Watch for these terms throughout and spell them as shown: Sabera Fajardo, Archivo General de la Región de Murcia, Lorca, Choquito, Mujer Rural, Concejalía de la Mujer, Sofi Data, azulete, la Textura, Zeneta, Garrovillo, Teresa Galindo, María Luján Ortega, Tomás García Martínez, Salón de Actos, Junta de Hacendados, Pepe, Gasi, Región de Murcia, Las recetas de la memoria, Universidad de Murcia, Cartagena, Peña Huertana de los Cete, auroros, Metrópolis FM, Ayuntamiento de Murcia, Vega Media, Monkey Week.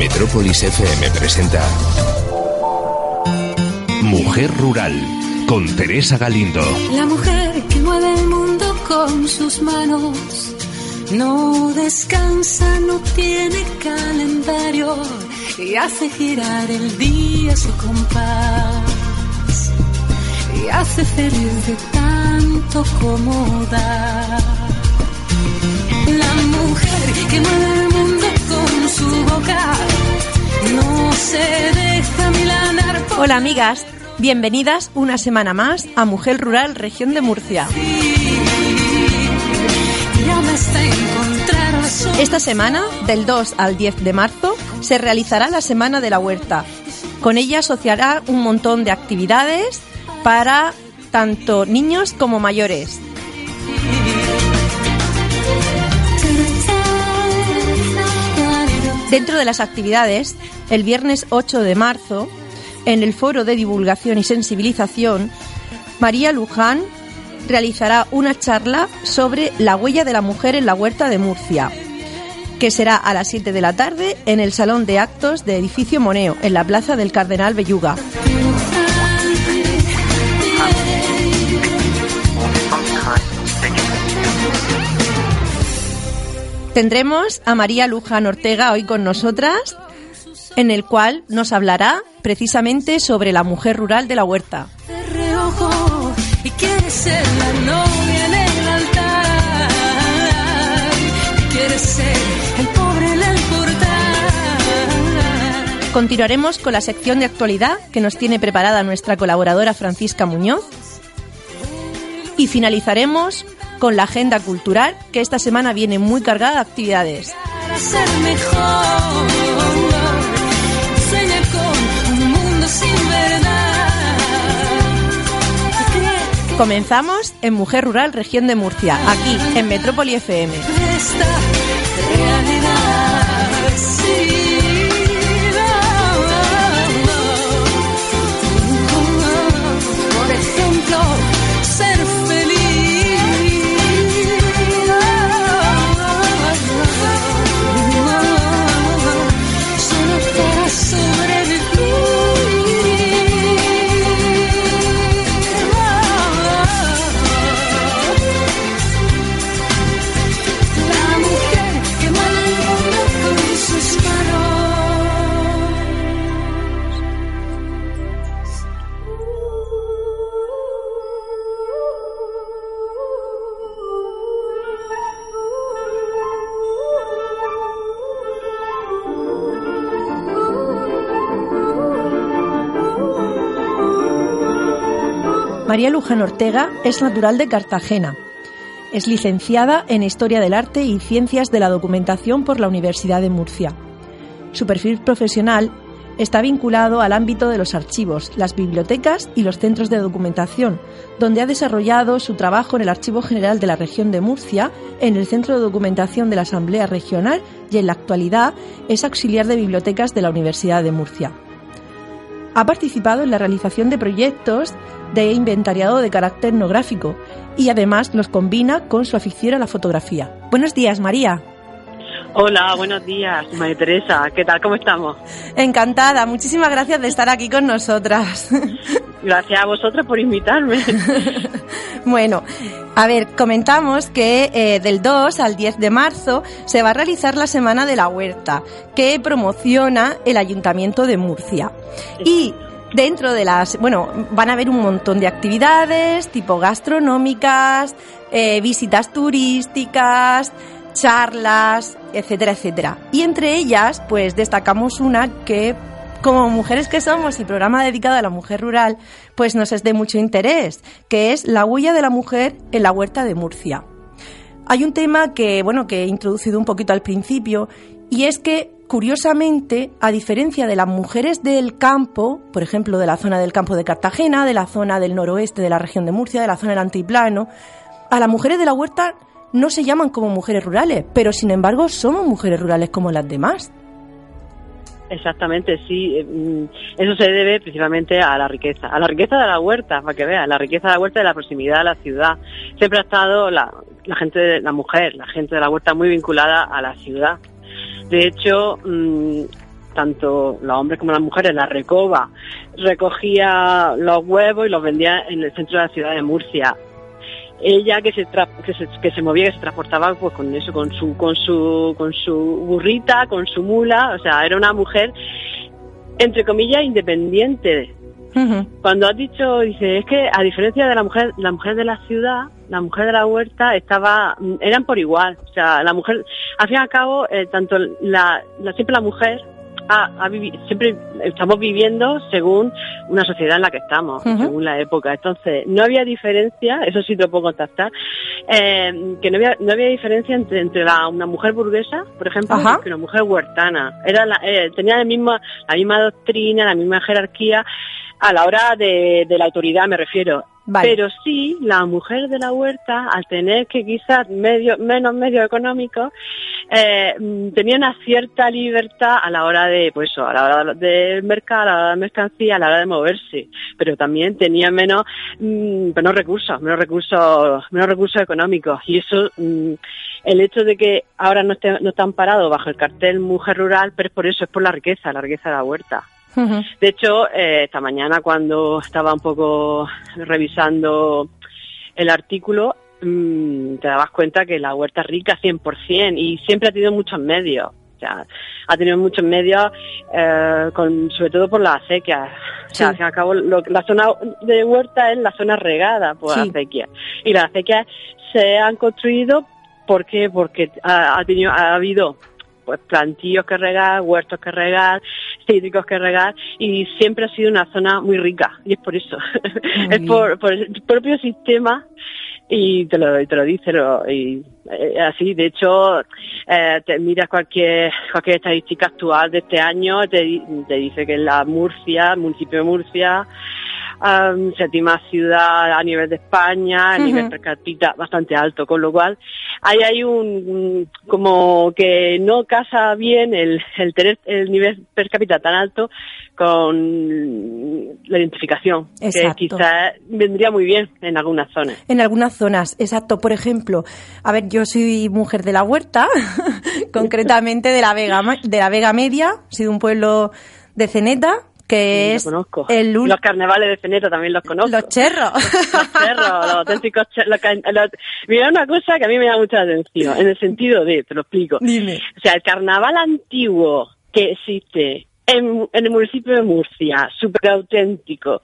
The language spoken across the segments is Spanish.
Metrópolis FM presenta Mujer Rural con Teresa Galindo. La mujer que mueve el mundo con sus manos, no descansa, no tiene calendario y hace girar el día su compás y hace feliz de tanto como da. La mujer que mueve el mundo con su boca no se deja milanar por... Hola amigas, bienvenidas una semana más a Mujer Rural, Región de Murcia. Esta semana, del 2 al 10 de marzo, se realizará la Semana de la Huerta. Con ella asociará un montón de actividades para tanto niños como mayores. Dentro de las actividades, el viernes 8 de marzo, en el Foro de Divulgación y Sensibilización, María Luján realizará una charla sobre la huella de la mujer en la huerta de Murcia, que será a las 7 de la tarde en el Salón de Actos de Edificio Moneo, en la Plaza del Cardenal Belluga. Tendremos a María Luján Ortega hoy con nosotras, en el cual nos hablará precisamente sobre la mujer rural de la huerta. Continuaremos con la sección de actualidad que nos tiene preparada nuestra colaboradora Francisca Muñoz y finalizaremos con la agenda cultural, que esta semana viene muy cargada de actividades. Comenzamos en Mujer Rural, Región de Murcia, aquí en Metrópoli FM. María Luján Ortega es natural de Cartagena. Es licenciada en Historia del Arte y Ciencias de la Documentación por la Universidad de Murcia. Su perfil profesional está vinculado al ámbito de los archivos, las bibliotecas y los centros de documentación, donde ha desarrollado su trabajo en el Archivo General de la Región de Murcia, en el Centro de Documentación de la Asamblea Regional y en la actualidad es auxiliar de bibliotecas de la Universidad de Murcia. Ha participado en la realización de proyectos de inventariado de carácter etnográfico y además los combina con su afición a la fotografía. Buenos días, María. Hola, buenos días, María Teresa. ¿Qué tal? ¿Cómo estamos? Encantada. Muchísimas gracias de estar aquí con nosotras. Gracias a vosotros por invitarme. Bueno, a ver, comentamos que del 2 al 10 de marzo se va a realizar la Semana de la Huerta, que promociona el Ayuntamiento de Murcia. Y dentro de las... Bueno, van a haber un montón de actividades, tipo gastronómicas, visitas turísticas, charlas, etcétera, etcétera. Y entre ellas, pues destacamos una que, como mujeres que somos y programa dedicado a la mujer rural, pues nos es de mucho interés, que es la huella de la mujer en la huerta de Murcia. Hay un tema que, bueno, que he introducido un poquito al principio, y es que, curiosamente, a diferencia de las mujeres del campo, por ejemplo, de la zona del campo de Cartagena, de la zona del noroeste de la región de Murcia, de la zona del antiplano, a las mujeres de la huerta no se llaman como mujeres rurales, pero sin embargo somos mujeres rurales como las demás. Exactamente, sí. Eso se debe principalmente a la riqueza de la huerta, para que veas, la riqueza de la huerta y la proximidad a la ciudad. Siempre ha estado la gente, la mujer, la gente de la huerta muy vinculada a la ciudad. De hecho, tanto los hombres como las mujeres, la recoba, recogía los huevos y los vendía en el centro de la ciudad de Murcia. Ella que se movía, que se transportaba pues con eso, con su burrita, con su mula, o sea, era una mujer entre comillas independiente. Uh-huh. Cuando has dicho, dice, es que a diferencia de la mujer de la ciudad, la mujer de la huerta eran por igual, o sea, la mujer, al fin y al cabo, tanto siempre la mujer siempre estamos viviendo según una sociedad en la que estamos, uh-huh, según la época. Entonces, no había diferencia, eso sí te lo puedo contactar, que no había diferencia entre una mujer burguesa, por ejemplo, uh-huh, que una mujer huertana. Tenía la misma doctrina, la misma jerarquía, a la hora de la autoridad me refiero. Vale. Pero sí, la mujer de la huerta, al tener que quizás menos medios económicos, tenía una cierta libertad a la hora de, pues, a la hora del mercado, a la hora de la mercancía, a la hora de moverse. Pero también tenía menos recursos económicos. Y eso, el hecho de que ahora no están parados bajo el cartel Mujer Rural, pero es por eso, es por la riqueza de la huerta. Uh-huh. De hecho, esta mañana cuando estaba un poco revisando el artículo, te dabas cuenta que la huerta es rica 100% y siempre ha tenido muchos medios. O sea, ha tenido muchos medios, sobre todo por las acequias. Sí. O sea, al fin y al cabo, la zona de huerta es la zona regada por acequias. Y las acequias se han construido porque ha habido... pues plantíos que regar, huertos que regar, cítricos que regar, y siempre ha sido una zona muy rica, y es por eso, es por el propio sistema, y te lo dice, así, de hecho, te miras cualquier estadística actual de este año, te dice que la Murcia, el municipio de Murcia, séptima ciudad a nivel de España, a nivel per cápita bastante alto, con lo cual ahí hay como que no casa bien el tener el nivel per cápita tan alto con la identificación. Exacto. Que quizás vendría muy bien en algunas zonas. En algunas zonas, exacto. Por ejemplo, a ver, yo soy mujer de la huerta, concretamente de la Vega Media, ha sido un pueblo de Zeneta, que sí, los carnavales de Zeneta también los conozco. Los cherros. Los auténticos cherros. Mira, una cosa que a mí me da mucha atención, en el sentido de, te lo explico. Dime. O sea, el carnaval antiguo que existe en el municipio de Murcia, súper auténtico,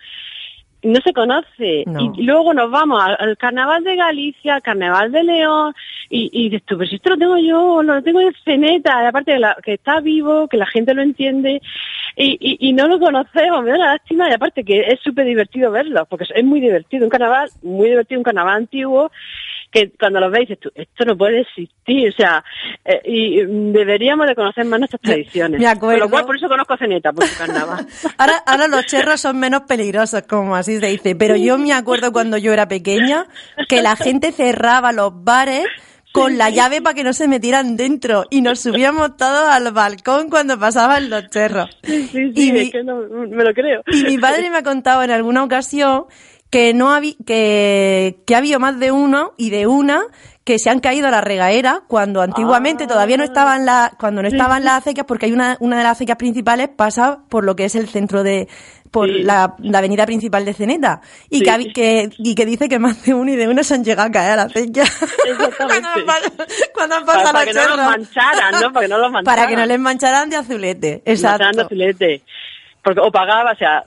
no se conoce. No. Y luego nos vamos al carnaval de Galicia, al carnaval de León, y dices tú, pero si esto lo tengo yo, lo tengo en Zeneta, aparte de que está vivo, que la gente lo entiende, y no lo conocemos, me da la lástima, y aparte que es súper divertido verlo, porque es muy divertido, un carnaval antiguo, que cuando los veis dices tú, esto no puede existir, o sea, y deberíamos de conocer más nuestras tradiciones. Me acuerdo. Con lo cual, por eso conozco a Zeneta, por su carnaval. Ahora los cherros son menos peligrosos, como así se dice, pero yo me acuerdo cuando yo era pequeña, que la gente cerraba los bares con la llave para que no se metieran dentro, y nos subíamos todos al balcón cuando pasaban los cherros. Sí, es que no me lo creo. Y mi padre me ha contado en alguna ocasión que ha habido más de uno y de una que se han caído a la regadera cuando antiguamente todavía no estaban las acequias, porque hay una de las acequias principales pasa por lo que es el centro la avenida principal de Zeneta, y que dice que más de uno y de una se han llegado a caer a la acequia. Exactamente. Cuando han pasado para los cherros. Para que no los mancharan. Para que no les mancharan de azulete. Exacto. Mancharan de azulete. Porque o pagabas para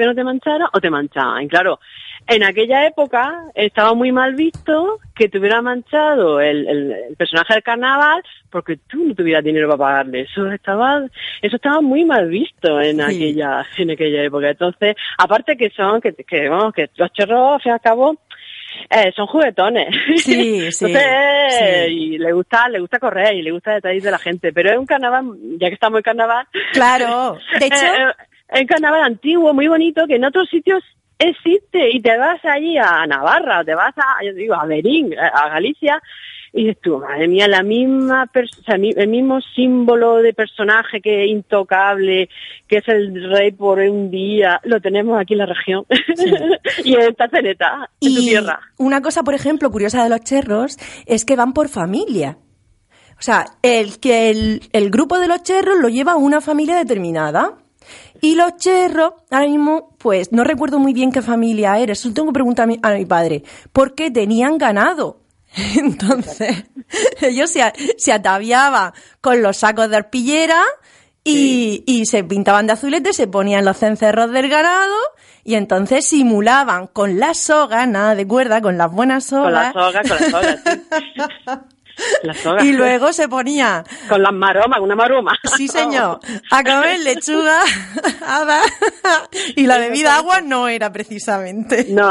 que no te manchara, o te manchaban. Y claro, en aquella época estaba muy mal visto que te hubiera manchado el personaje del carnaval, porque tú no tuvieras dinero para pagarle. Eso estaba muy mal visto en aquella época. Entonces, aparte que los cherros, al fin y al cabo, son juguetones. Sí. Entonces, sí. Y le gusta correr y le gusta detalles de la gente, pero es un carnaval, ya que estamos en carnaval. Claro. De hecho, es un carnaval antiguo, muy bonito, que en otros sitios existe, y te vas allí a Navarra, o te vas a Verín, a Galicia, y dices tú, madre mía, el mismo símbolo de personaje que es intocable, que es el rey por un día, lo tenemos aquí en la región. Sí. Y en esta Zeneta, en tu tierra. Una cosa, por ejemplo, curiosa de los cherros es que van por familia. O O sea, el grupo de los cherros lo lleva una familia determinada. Y los cherros, ahora mismo, pues, no recuerdo muy bien qué familia era. Eso tengo que preguntar a mi padre. Porque tenían ganado. Entonces, ellos se ataviaban con los sacos de arpillera y, sí, y se pintaban de azulete, se ponían los cencerros del ganado y entonces simulaban con la soga, nada de cuerda, con las buenas sogas. Con la soga, sí. Y luego se ponía... Con las maromas, una maroma. Sí, señor. A comer lechuga, haba, y la bebida agua no era precisamente. No,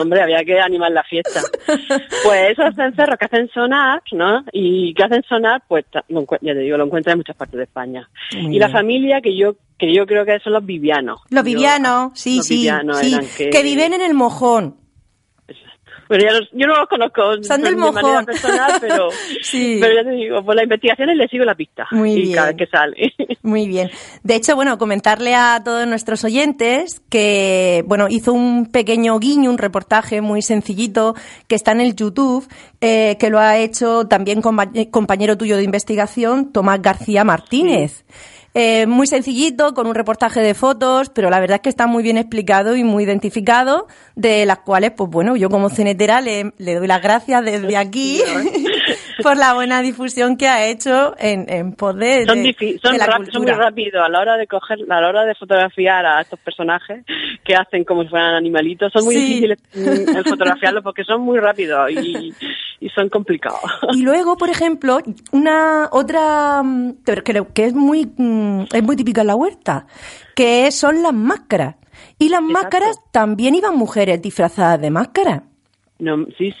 hombre, había que animar la fiesta. Pues esos cencerros que hacen sonar, ¿no? Y que hacen sonar, pues, ya te digo, lo encuentras en muchas partes de España. Y la familia que yo creo que son los vivianos. Los vivianos, eran que viven en el mojón. Bueno, yo no los conozco de manera personal, pero, sí, pero ya te digo, por las investigaciones le sigo la pista. Muy bien. Cada vez que sale. Muy bien. De hecho, bueno, comentarle a todos nuestros oyentes que, bueno, hizo un pequeño guiño, un reportaje muy sencillito que está en el YouTube, que lo ha hecho también compañero tuyo de investigación, Tomás García Martínez. Sí. Muy sencillito, con un reportaje de fotos, pero la verdad es que está muy bien explicado y muy identificado, de las cuales, pues bueno, yo como cenetera le doy las gracias desde aquí por la buena difusión que ha hecho en pos de la cultura. Son muy rápidos a la hora de coger, a la hora de fotografiar a estos personajes que hacen como si fueran animalitos. Son muy difíciles en fotografiarlos porque son muy rápidos y son complicados. Y luego, por ejemplo, otra que es muy típica en la huerta, que son las máscaras. Y las máscaras también iban mujeres disfrazadas de máscara. No, sí,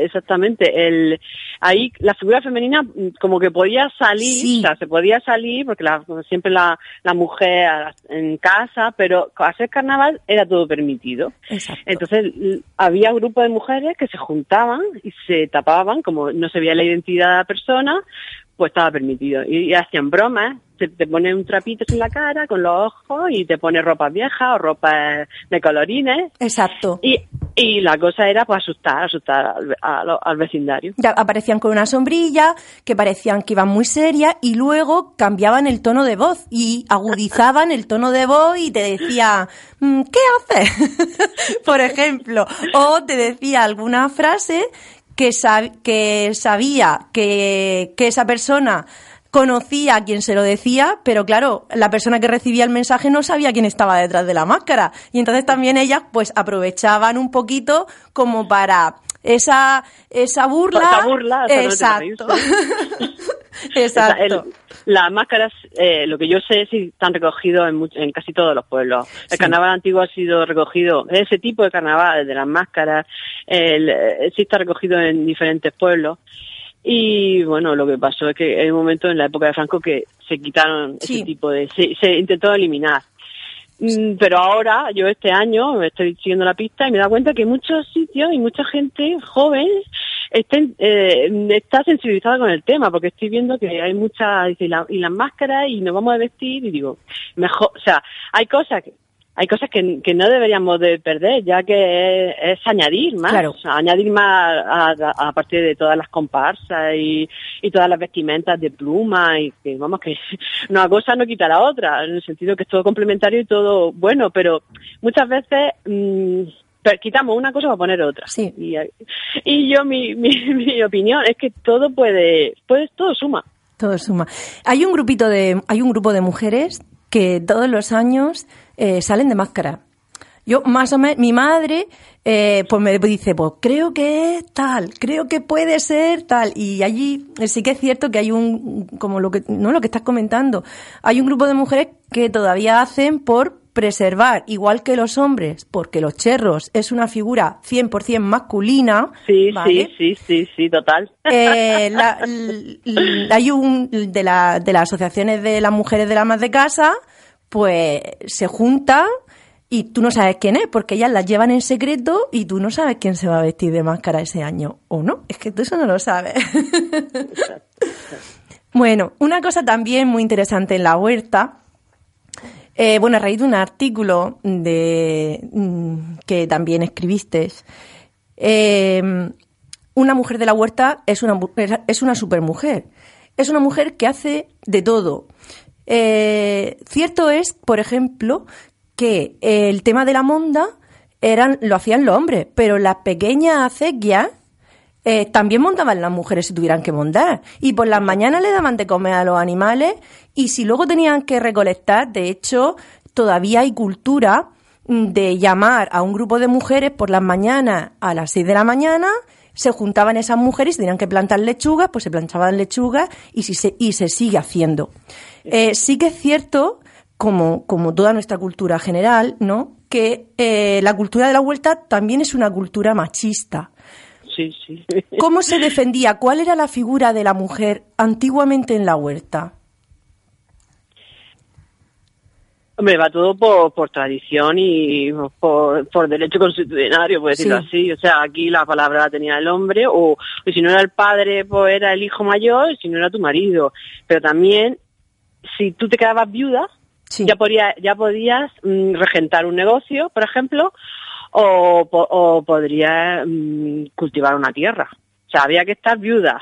exactamente. Ahí la figura femenina como que podía salir, sí, o sea, se podía salir, porque siempre la mujer en casa, pero hacer carnaval era todo permitido. Exacto. Entonces había grupos de mujeres que se juntaban y se tapaban, como no se veía la identidad de la persona, pues estaba permitido. Y hacían bromas, te ponen un trapito en la cara, con los ojos, y te ponen ropa vieja o ropa de colorines. Exacto. Y la cosa era pues asustar al vecindario. Ya aparecían con una sombrilla, que parecían que iban muy serias, y luego cambiaban el tono de voz, y agudizaban el tono de voz, y te decía, ¿qué haces? Por ejemplo. O te decía alguna frase que sabía que esa persona conocía a quien se lo decía, pero claro, la persona que recibía el mensaje no sabía quién estaba detrás de la máscara. Y entonces también ellas pues aprovechaban un poquito como para esa burla. Esa burla. Exacto. Exacto. Las máscaras, lo que yo sé, sí están recogidos en casi todos los pueblos. El carnaval antiguo ha sido recogido, ese tipo de carnaval, de las máscaras, sí está recogido en diferentes pueblos. Y bueno, lo que pasó es que hay un momento en la época de Franco que se quitaron ese tipo de... Se intentó eliminar. Pero ahora, yo este año, me estoy siguiendo la pista y me he dado cuenta que muchos sitios y mucha gente joven está sensibilizada con el tema, porque estoy viendo que hay muchas... Y las máscaras y nos vamos a vestir y digo, mejor... O sea, hay cosas que... Hay cosas que no deberíamos de perder, ya que es añadir más, claro, o sea, añadir más a partir de todas las comparsas y todas las vestimentas de pluma, y que vamos, que una cosa no quita la otra, en el sentido que es todo complementario y todo bueno, pero muchas veces quitamos una cosa para poner otra. Sí. Y yo mi opinión es que todo todo suma. Todo suma. Hay un grupo de mujeres que todos los años salen de máscara. Yo, más o menos, mi madre pues me dice, pues creo que es tal, creo que puede ser tal. Y allí sí que es cierto que hay lo que estás comentando, hay un grupo de mujeres que todavía hacen por preservar, igual que los hombres, porque los cherros es una figura 100% masculina. Sí, ¿vale? sí, total. Hay de las asociaciones de las mujeres de las amas de casa, pues se junta y tú no sabes quién es, porque ellas las llevan en secreto y tú no sabes quién se va a vestir de máscara ese año, o no, es que tú eso no lo sabes. Bueno, una cosa también muy interesante en la huerta. Bueno, a raíz de un artículo que también escribiste, una mujer de la huerta es una supermujer. es una mujer que hace de todo. Cierto es, por ejemplo, que el tema de la monda lo hacían los hombres, pero las pequeñas acequias también mondaban las mujeres si tuvieran que mondar. Y por las mañanas le daban de comer a los animales, y si luego tenían que recolectar, de hecho, todavía hay cultura de llamar a un grupo de mujeres por las mañanas a las 6 de la mañana. Se juntaban esas mujeres y tenían que plantar lechugas, pues se plantaban lechugas y se sigue haciendo. Sí que es cierto, como toda nuestra cultura general, ¿no?, que la cultura de la huerta también es una cultura machista. Sí, sí. ¿Cómo se defendía? ¿Cuál era la figura de la mujer antiguamente en la huerta? Hombre, va todo por tradición y por derecho constitucionario, por decirlo así. O sea, aquí la palabra la tenía el hombre, o si no era el padre, pues era el hijo mayor, si no era tu marido. Pero también, si tú te quedabas viuda, ya podías regentar un negocio, por ejemplo, o podrías cultivar una tierra. O sea, había que estar viuda.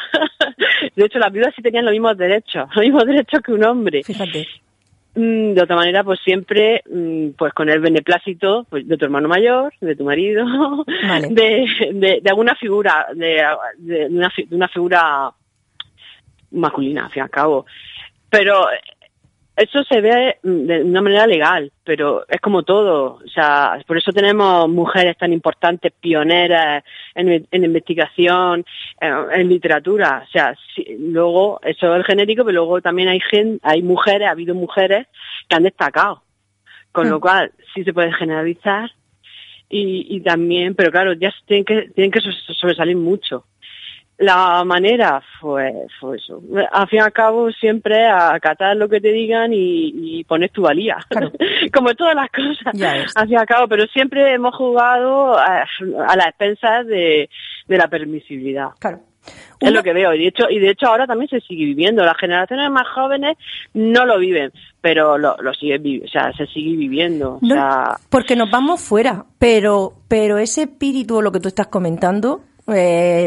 De hecho, las viudas sí tenían los mismos derechos que un hombre. Fíjate. De otra manera, pues siempre, pues con el beneplácito, pues, de tu hermano mayor, de tu marido, vale, de alguna figura, de una figura masculina, al fin y al cabo. Pero eso se ve de una manera legal, pero es como todo. O sea, por eso tenemos mujeres tan importantes, pioneras en investigación, en literatura. O sea, luego, eso es el genérico, pero luego también ha habido mujeres que han destacado. Con lo cual, sí se puede generalizar y también, pero claro, ya tienen que sobresalir mucho. La manera fue eso. Al fin y al cabo, siempre acatar lo que te digan y poner tu valía. Claro. Como todas las cosas, al fin y al cabo. Pero siempre hemos jugado a las expensas de la permisibilidad. Claro. Es lo que veo. Y de hecho ahora también se sigue viviendo. Las generaciones más jóvenes no lo viven, pero lo sigue viviendo. O sea, se sigue viviendo. O sea... Porque nos vamos fuera. Pero ese espíritu, lo que tú estás comentando...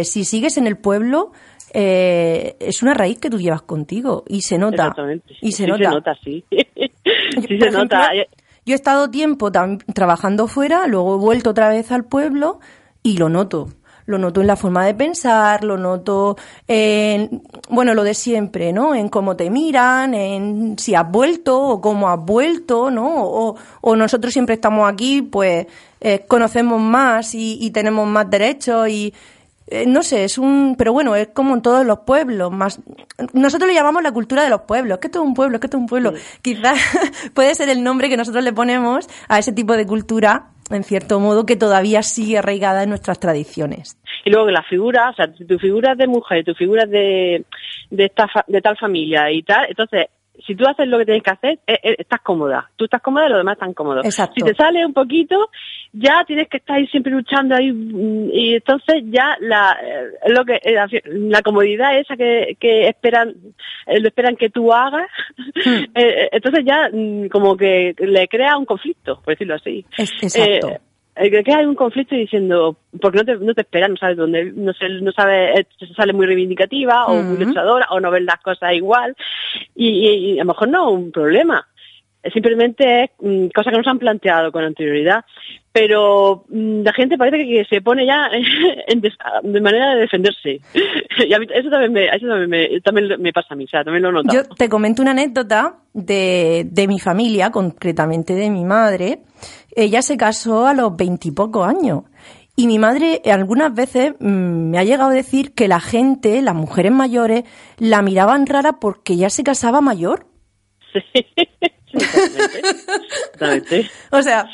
si sigues en el pueblo, es una raíz que tú llevas contigo y se nota. Exactamente. Y se nota. Se nota, sí. Sí, se nota. Yo he estado tiempo trabajando fuera, luego he vuelto otra vez al pueblo y lo noto. Lo noto en la forma de pensar, lo noto en, bueno, lo de siempre, ¿no? En cómo te miran, en si has vuelto o cómo has vuelto, ¿no? O nosotros siempre estamos aquí, pues conocemos más y tenemos más derechos y, no sé, pero bueno, es como en todos los pueblos. Nosotros le llamamos la cultura de los pueblos. Es que esto es un pueblo. Sí. Quizás puede ser el nombre que nosotros le ponemos a ese tipo de cultura, en cierto modo, que todavía sigue arraigada en nuestras tradiciones. Y luego que las figuras, o sea, tu figura de mujer, tu figura de tal familia y tal, entonces, si tú haces lo que tienes que hacer, estás cómoda. Tú estás cómoda y los demás están cómodos. Exacto. Si te sales un poquito, ya tienes que estar ahí siempre luchando ahí, y entonces ya la comodidad esa que esperan que tú hagas, entonces ya como que le crea un conflicto, por decirlo así. Exacto. Que hay un conflicto diciendo, porque no te esperas, no sabes dónde, no sabes, sale muy reivindicativa o muy luchadora o no ves las cosas igual y a lo mejor no un problema, simplemente es cosas que nos han planteado con anterioridad, pero la gente parece que se pone ya de manera de defenderse y a mí eso también me pasa a mí, o sea, también lo noto. Yo te comento una anécdota de mi familia, concretamente de mi madre. Ella se casó a los 20 y pocos años y mi madre algunas veces me ha llegado a decir que la gente, las mujeres mayores, la miraban rara porque ella se casaba mayor. Sí, totalmente. O sea,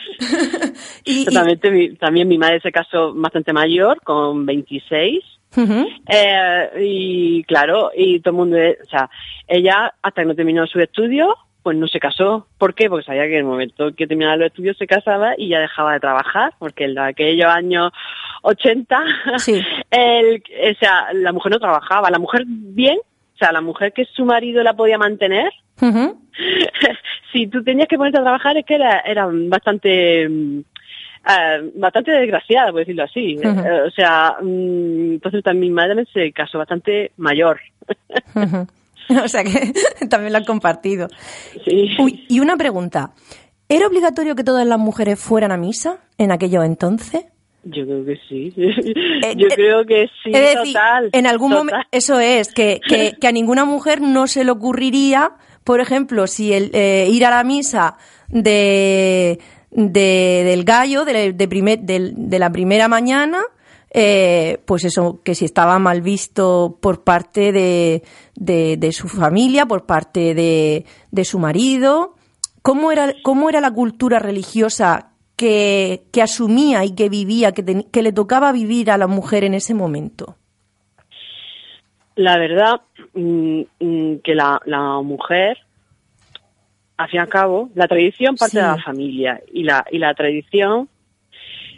también mi madre se casó bastante mayor, con 26. Y claro, y todo el mundo, o sea, ella hasta que no terminó su estudio, pues no se casó. ¿Por qué? Porque sabía que en el momento que terminaba los estudios se casaba y ya dejaba de trabajar, porque en aquellos años 80, la mujer no trabajaba. La mujer bien, o sea, la mujer que su marido la podía mantener, si tú tenías que ponerte a trabajar es que era bastante desgraciada, por decirlo así. O sea, entonces también mi madre se casó bastante mayor. O sea que también lo has compartido. Sí. Uy, y una pregunta. ¿Era obligatorio que todas las mujeres fueran a misa en aquello entonces? Yo creo que sí. Yo creo que sí, es decir, total. En algún momento, eso es, que a ninguna mujer no se le ocurriría, por ejemplo, si el ir a la misa del gallo de la primera mañana, pues eso, que si estaba mal visto por parte de su familia, por parte de su marido. ¿Cómo era la cultura religiosa que asumía y que vivía, que le tocaba vivir a la mujer en ese momento? La verdad que la mujer, al fin y al cabo, la tradición parte de la familia y la tradición,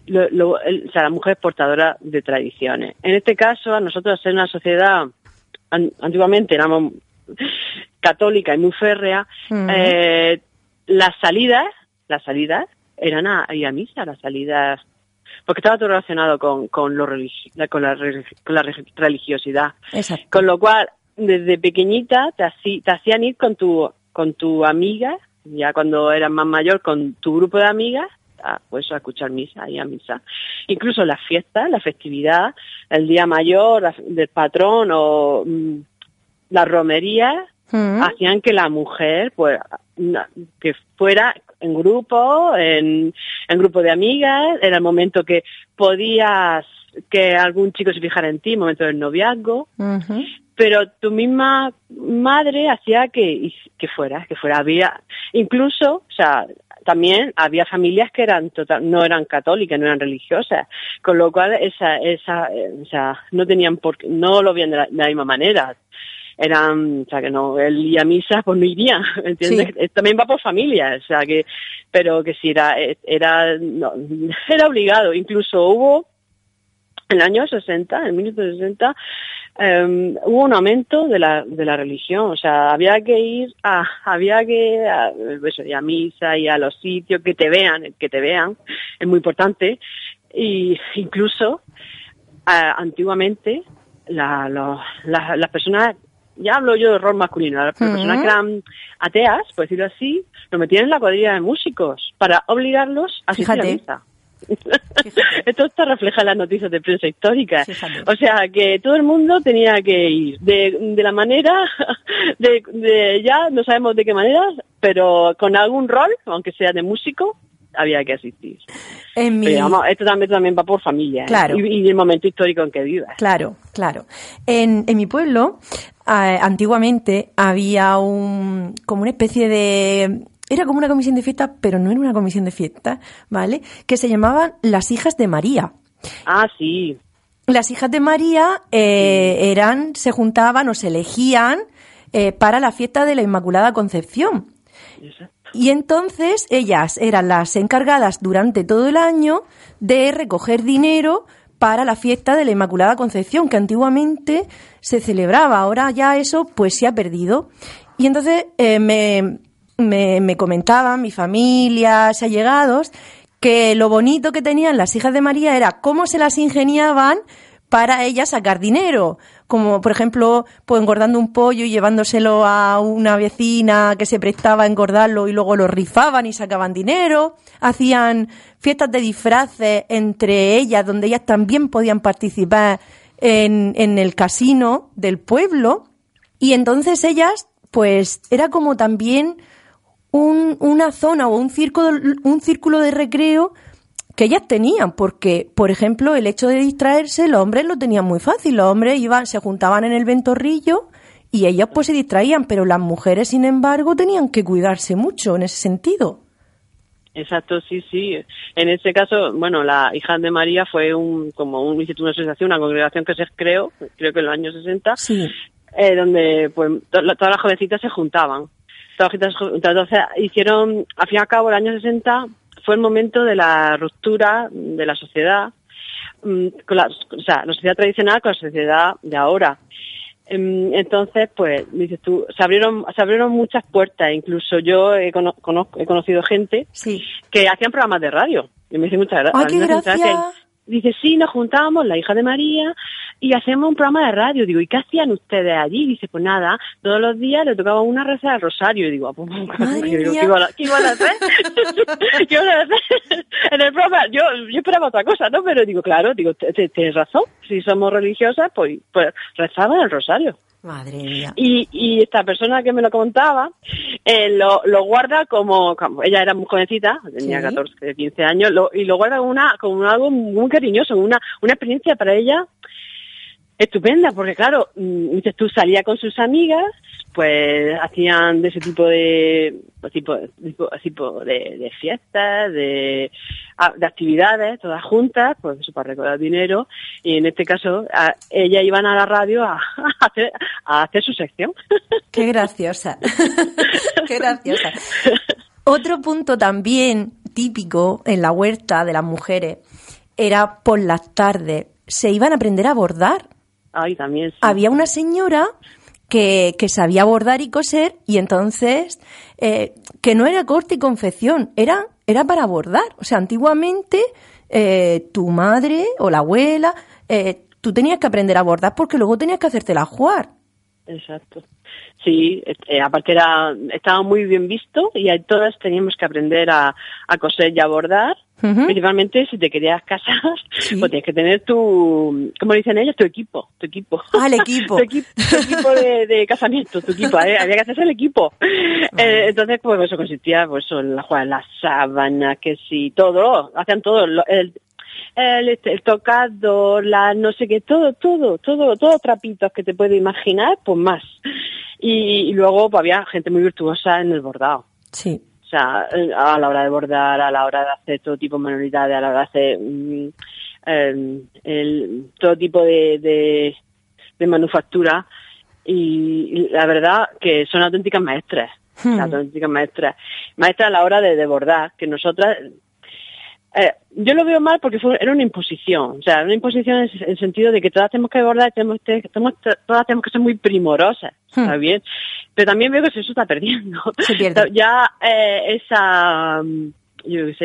o sea, la mujer es portadora de tradiciones. En este caso, a nosotros en una sociedad, antiguamente éramos católica y muy férrea, uh-huh. Las salidas eran a misa, las salidas, porque estaba todo relacionado con la religiosidad. Exacto. Con lo cual, desde pequeñita te hacían ir con tu amiga, ya cuando eras más mayor, con tu grupo de amigas, pues a escuchar misa, ir a misa. Incluso las fiestas, la festividad, el día mayor del patrón o las romerías, uh-huh. hacían que la mujer, pues, que fuera en grupo, en grupo de amigas. Era el momento que podías que algún chico se fijara en ti, momento del noviazgo, uh-huh. pero tu misma madre hacía que fuera. Había incluso, o sea, también había familias que no eran católicas, no eran religiosas, con lo cual esa no tenían no lo veían de la misma manera. Eran, o sea, que no, él y a misa pues no iría, ¿entiendes? Sí. También va por familia, o sea, que, pero que sí era obligado. Incluso hubo, en el año 60, en 1960, hubo un aumento de la religión, o sea, había que ir a misa y a los sitios que te vean, es muy importante, y incluso, antiguamente, las personas, ya hablo yo de rol masculino, las personas que eran ateas, por decirlo así, lo metían en la cuadrilla de músicos para obligarlos a asistir a misa. Esto está reflejado en las noticias de prensa histórica. Fíjate. O sea, que todo el mundo tenía que ir de la manera, ya no sabemos de qué manera, pero con algún rol, aunque sea de músico, había que asistir. Pero, vamos, esto también va por familia, claro. Y el momento histórico en que vivas. Claro, claro. En mi pueblo, antiguamente, había como una especie de... Era como una comisión de fiesta, pero no era una comisión de fiesta, ¿vale? Que se llamaban las hijas de María. Ah, sí. Las hijas de María se juntaban o se elegían para la fiesta de la Inmaculada Concepción. Exacto. Y entonces ellas eran las encargadas durante todo el año de recoger dinero para la fiesta de la Inmaculada Concepción, que antiguamente se celebraba. Ahora ya eso pues se ha perdido. Y entonces me comentaban mis familias y allegados que lo bonito que tenían las hijas de María era cómo se las ingeniaban para ellas sacar dinero, como por ejemplo, pues engordando un pollo y llevándoselo a una vecina que se prestaba a engordarlo y luego lo rifaban y sacaban dinero. Hacían fiestas de disfraces entre ellas, donde ellas también podían participar en el casino del pueblo. Y entonces ellas, pues era como también una zona o un círculo de recreo que ellas tenían, porque, por ejemplo, el hecho de distraerse, los hombres lo tenían muy fácil. Los hombres se juntaban en el ventorrillo y ellos pues se distraían, pero las mujeres, sin embargo, tenían que cuidarse mucho en ese sentido. Exacto, sí, sí. En este caso, bueno, la hija de María fue como un instituto, una asociación, una congregación que se creó, creo que en los años 60, sí. Donde pues todas las jovencitas se juntaban. Entonces hicieron, al fin y al cabo, el año 60... fue el momento de la ruptura de la sociedad, la sociedad tradicional con la sociedad de ahora. Entonces, pues, dices tú, se abrieron muchas puertas. Incluso yo he conocido gente sí. que hacían programas de radio. Y me dice muchas gracias. Dice, sí, nos juntábamos, la hija de María, y hacemos un programa de radio. Digo, ¿y qué hacían ustedes allí? Y dice, pues nada, todos los días le tocaba una reza al rosario. Y digo, ah, pues, digo, ¿qué iban a hacer? ¿Qué iban a hacer? En el programa, yo esperaba otra cosa, ¿no? Pero digo, claro, digo, tienes razón, si somos religiosas, pues rezaban el rosario. Madre mía. Y esta persona que me lo contaba lo guarda como ella era muy jovencita, tenía ¿sí? 14, 15 años, y lo guarda como algo muy cariñoso, una experiencia para ella estupenda, porque claro, tú salías con sus amigas, pues hacían de ese tipo de fiestas, de actividades, todas juntas, pues eso para recordar dinero, y en este caso ellas iban a la radio a hacer su sección. ¡Qué graciosa! ¡Qué graciosa! Otro punto también típico en la huerta de las mujeres era por las tardes. Se iban a aprender a bordar. Ay, también sí. Había una señora que sabía bordar y coser, y entonces que no era corte y confección, era para bordar. O sea, antiguamente tu madre o la abuela, tú tenías que aprender a bordar porque luego tenías que hacértela jugar. Exacto. Sí, aparte estaba muy bien visto y todas teníamos que aprender a coser y a bordar. Uh-huh. Principalmente si te querías casar, ¿sí? Pues tienes que tener como dicen ellos, tu equipo. Ah, el equipo. tu equipo de casamiento, tu equipo. Había que hacerse el equipo. Vale. Entonces, pues eso consistía, pues en las sábanas, que sí, todo, hacían todo. El tocador, la no sé qué, todos trapitos que te puedes imaginar, pues más. Y luego pues, había gente muy virtuosa en el bordado. Sí. O sea, a la hora de bordar, a la hora de hacer todo tipo de manualidades, a la hora de hacer todo tipo de manufactura. Y la verdad que son auténticas maestras. Auténticas maestras a la hora de bordar, que nosotras... yo lo veo mal porque era una imposición, o sea, una imposición en el sentido de que todas tenemos que bordar, todas tenemos que ser muy primorosas, ¿está bien? Pero también veo que eso está perdiendo. Se pierde. Ya al fin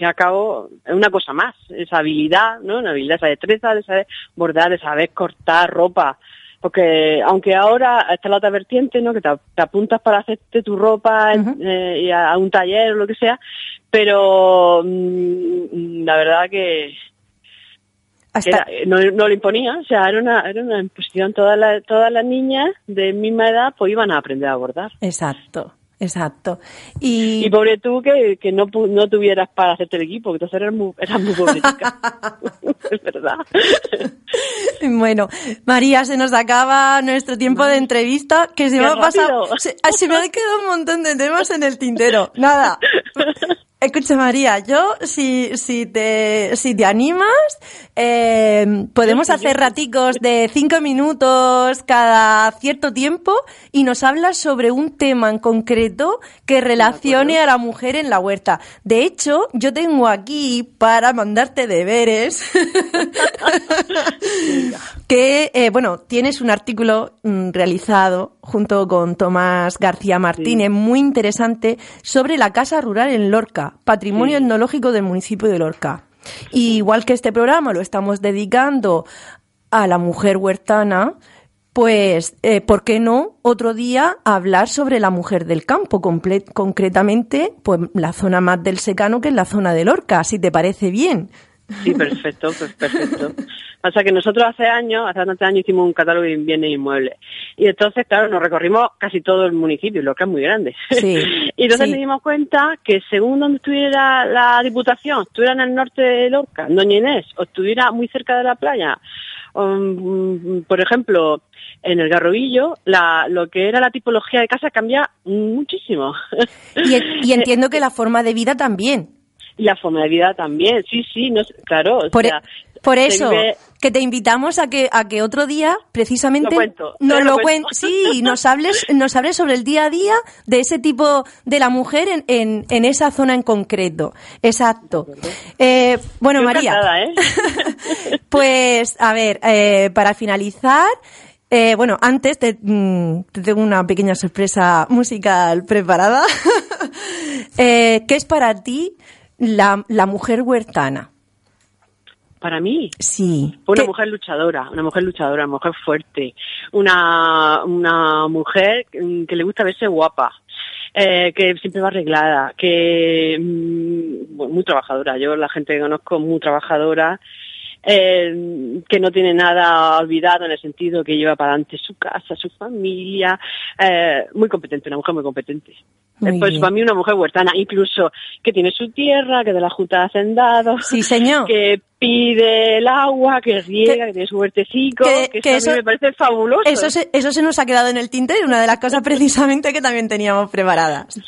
y al cabo, es una cosa más, esa habilidad, ¿no? Una habilidad, esa destreza de saber bordar, de saber cortar ropa. Porque aunque ahora está la otra vertiente, ¿no? Que te apuntas para hacerte tu ropa y a un taller o lo que sea, pero la verdad que no lo imponía. O sea, era una imposición. Todas las niñas de misma edad pues iban a aprender a bordar. Exacto. Exacto. Y pobre tú que no tuvieras para hacerte el equipo, que entonces eras muy pobretica. Es verdad. Bueno, María, se nos acaba nuestro tiempo de entrevista, que se me ha pasado. Se me han quedado un montón de temas en el tintero. Nada. Escucha, María, yo si te animas, podemos hacer raticos de 5 minutos cada cierto tiempo y nos hablas sobre un tema en concreto que relacione a la mujer en la huerta. De hecho, yo tengo aquí para mandarte deberes que, tienes un artículo realizado junto con Tomás García Martínez, sí, muy interesante, sobre la casa rural en Lorca. Patrimonio etnológico del municipio de Lorca. Y igual que este programa lo estamos dedicando a la mujer huertana, pues, ¿por qué no otro día hablar sobre la mujer del campo? Concretamente, pues, la zona más del secano, que es la zona de Lorca, si te parece bien. Sí, perfecto, pues perfecto. O sea que nosotros hace tantos años hicimos un catálogo de bienes inmuebles. Y entonces, claro, nos recorrimos casi todo el municipio, lo que es muy grande. Sí, y entonces nos dimos cuenta que según donde estuviera la Diputación, estuviera en el norte de Lorca, Doña Inés, o estuviera muy cerca de la playa, por ejemplo, en el Garrovillo, lo que era la tipología de casa cambia muchísimo. Y entiendo que la forma de vida también. Y la forma de vida también, sí, no, claro. Por eso, que te invitamos a que otro día, precisamente, nos hables sobre el día a día de ese tipo de la mujer en esa zona en concreto. Exacto. Bueno, estoy María, encantada, ¿eh? Pues, a ver, para finalizar, antes te tengo una pequeña sorpresa musical preparada. ¿Qué es para ti la mujer huertana? para mí. Sí. Fue una mujer luchadora, mujer fuerte, una mujer que le gusta verse guapa. Que siempre va arreglada, que muy trabajadora. Yo la gente que conozco muy trabajadora, que no tiene nada olvidado en el sentido que lleva para adelante su casa, su familia, muy competente, una mujer muy competente. Pues para mí una mujer huertana, incluso que tiene su tierra, que de la Junta de Hacendados, sí, señor, que pide el agua, que riega, que tiene su huertecico, que eso a mí me parece fabuloso. Eso se nos ha quedado en el tintero, una de las cosas precisamente que también teníamos preparadas.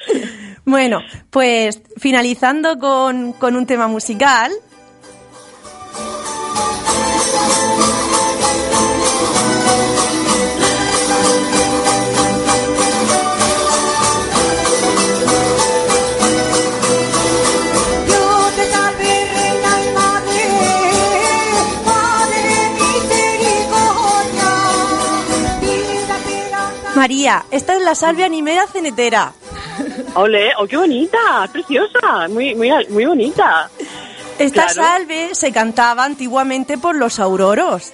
Bueno, pues finalizando con un tema musical. María, esta es la salvia animera cenetera. ¡Ole! ¡Oh, qué bonita! ¡Es preciosa! Muy bonita. Esta salve se cantaba antiguamente por los auroros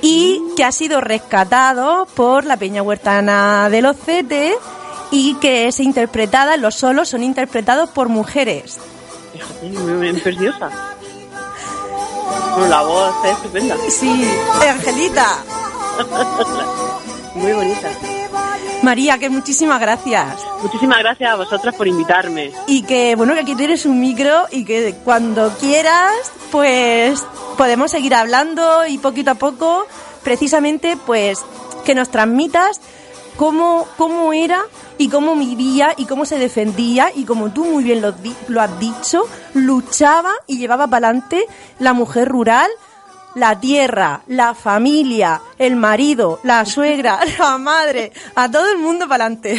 y que ha sido rescatado por la Peña Huertana de los Cete y que es interpretada, los solos son interpretados por mujeres. Fíjate, muy preciosa. La voz es estupenda. Sí, Angelita. Muy bonita. María, que muchísimas gracias. Muchísimas gracias a vosotras por invitarme. Y que, bueno, que aquí tienes un micro y que cuando quieras, pues podemos seguir hablando y poquito a poco, precisamente, pues que nos transmitas cómo era y cómo vivía y cómo se defendía y como tú muy bien lo has dicho, luchaba y llevaba para adelante la mujer rural. La tierra, la familia, el marido, la suegra, la madre, a todo el mundo para adelante.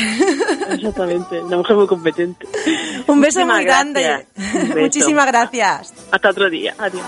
Exactamente, una mujer muy competente. Un beso muy grande. Un beso. Muchísimas gracias. Hasta otro día. Adiós.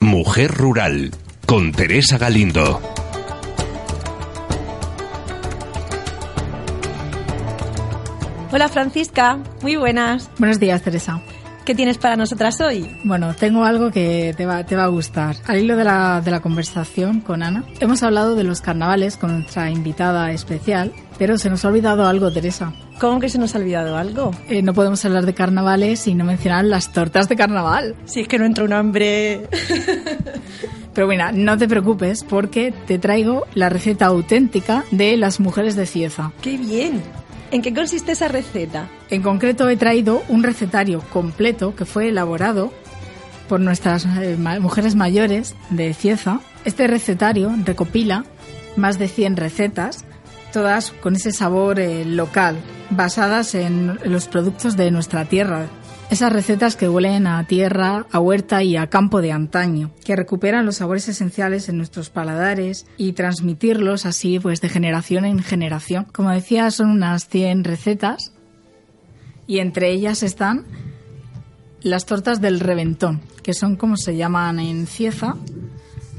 Mujer Rural, con Teresa Galindo. Hola Francisca, muy buenas. Buenos días, Teresa. ¿Qué tienes para nosotras hoy? Bueno, tengo algo que te va a gustar. Al hilo de la conversación con Ana, hemos hablado de los carnavales con nuestra invitada especial, pero se nos ha olvidado algo, Teresa. ¿Cómo que se nos ha olvidado algo? No podemos hablar de carnavales y no mencionar las tortas de carnaval. Si es que no entra un hambre. Pero mira, no te preocupes porque te traigo la receta auténtica de las mujeres de Cieza. ¡Qué bien! ¿En qué consiste esa receta? En concreto he traído un recetario completo que fue elaborado por nuestras mujeres mayores de Cieza. Este recetario recopila más de 100 recetas, todas con ese sabor local, basadas en los productos de nuestra tierra. Esas recetas que huelen a tierra, a huerta y a campo de antaño, que recuperan los sabores esenciales en nuestros paladares y transmitirlos así pues de generación en generación. Como decía, son unas 100 recetas y entre ellas están las tortas del reventón, que son como se llaman en Cieza,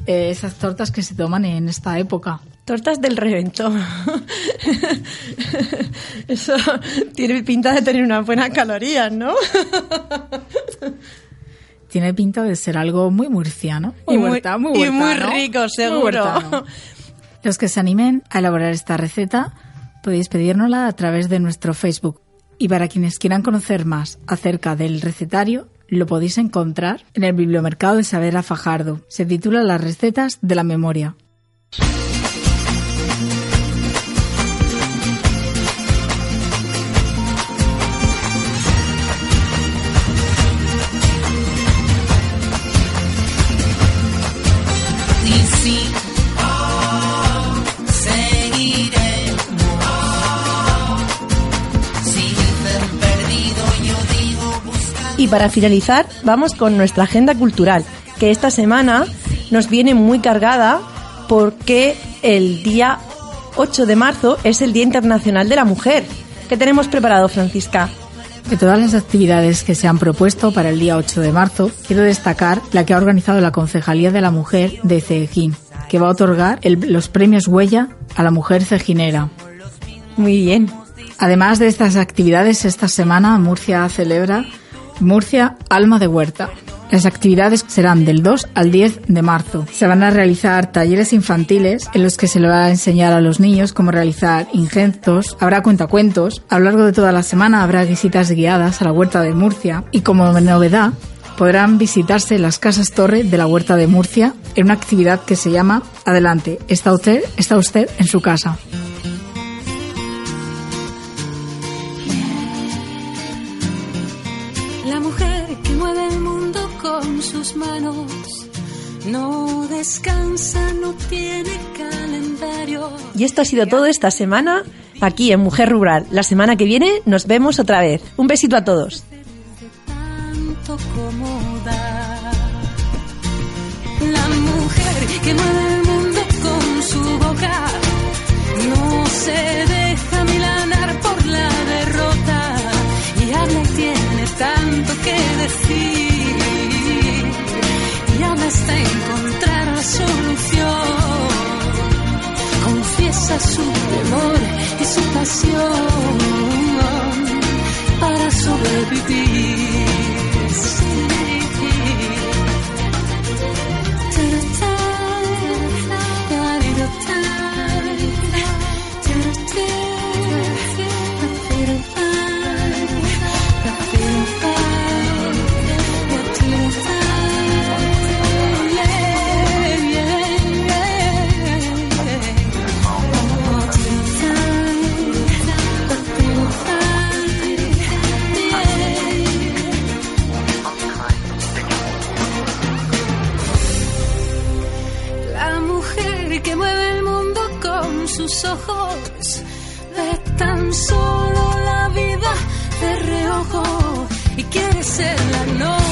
esas tortas que se toman en esta época. Tortas del reventón. Eso tiene pinta de tener unas buenas calorías, ¿no? Tiene pinta de ser algo muy murciano. Y muy rico, seguro. Muy Los que se animen a elaborar esta receta podéis pedírnosla a través de nuestro Facebook. Y para quienes quieran conocer más acerca del recetario, lo podéis encontrar en el bibliomercado de Sabera Fajardo. Se titula Las recetas de la memoria. Y para finalizar, vamos con nuestra agenda cultural, que esta semana nos viene muy cargada porque el día 8 de marzo es el Día Internacional de la Mujer. ¿Qué tenemos preparado, Francisca? De todas las actividades que se han propuesto para el día 8 de marzo, quiero destacar la que ha organizado la Concejalía de la Mujer de Cehegín, que va a otorgar los Premios Huella a la Mujer CEGINERA. Muy bien. Además de estas actividades, esta semana Murcia celebra Murcia Alma de Huerta. Las actividades serán del 2 al 10 de marzo. Se van a realizar talleres infantiles en los que se le va a enseñar a los niños cómo realizar injertos. Habrá cuentacuentos. A lo largo de toda la semana habrá visitas guiadas a la Huerta de Murcia. Y como novedad, podrán visitarse las casas torre de la Huerta de Murcia en una actividad que se llama Adelante, está usted en su casa. Manos no descansa, no tiene calendario. Y esto ha sido todo esta semana aquí en Mujer Rural. La semana que viene nos vemos otra vez. Un besito a todos. La mujer que mueve el mundo con su boca no se deja milanar por la derrota y habla y tiene tanto que decir. Hasta encontrar la solución, confiesa su temor y su pasión para sobrevivir. Ojos ve tan solo la vida de reojo y quiere ser la noche.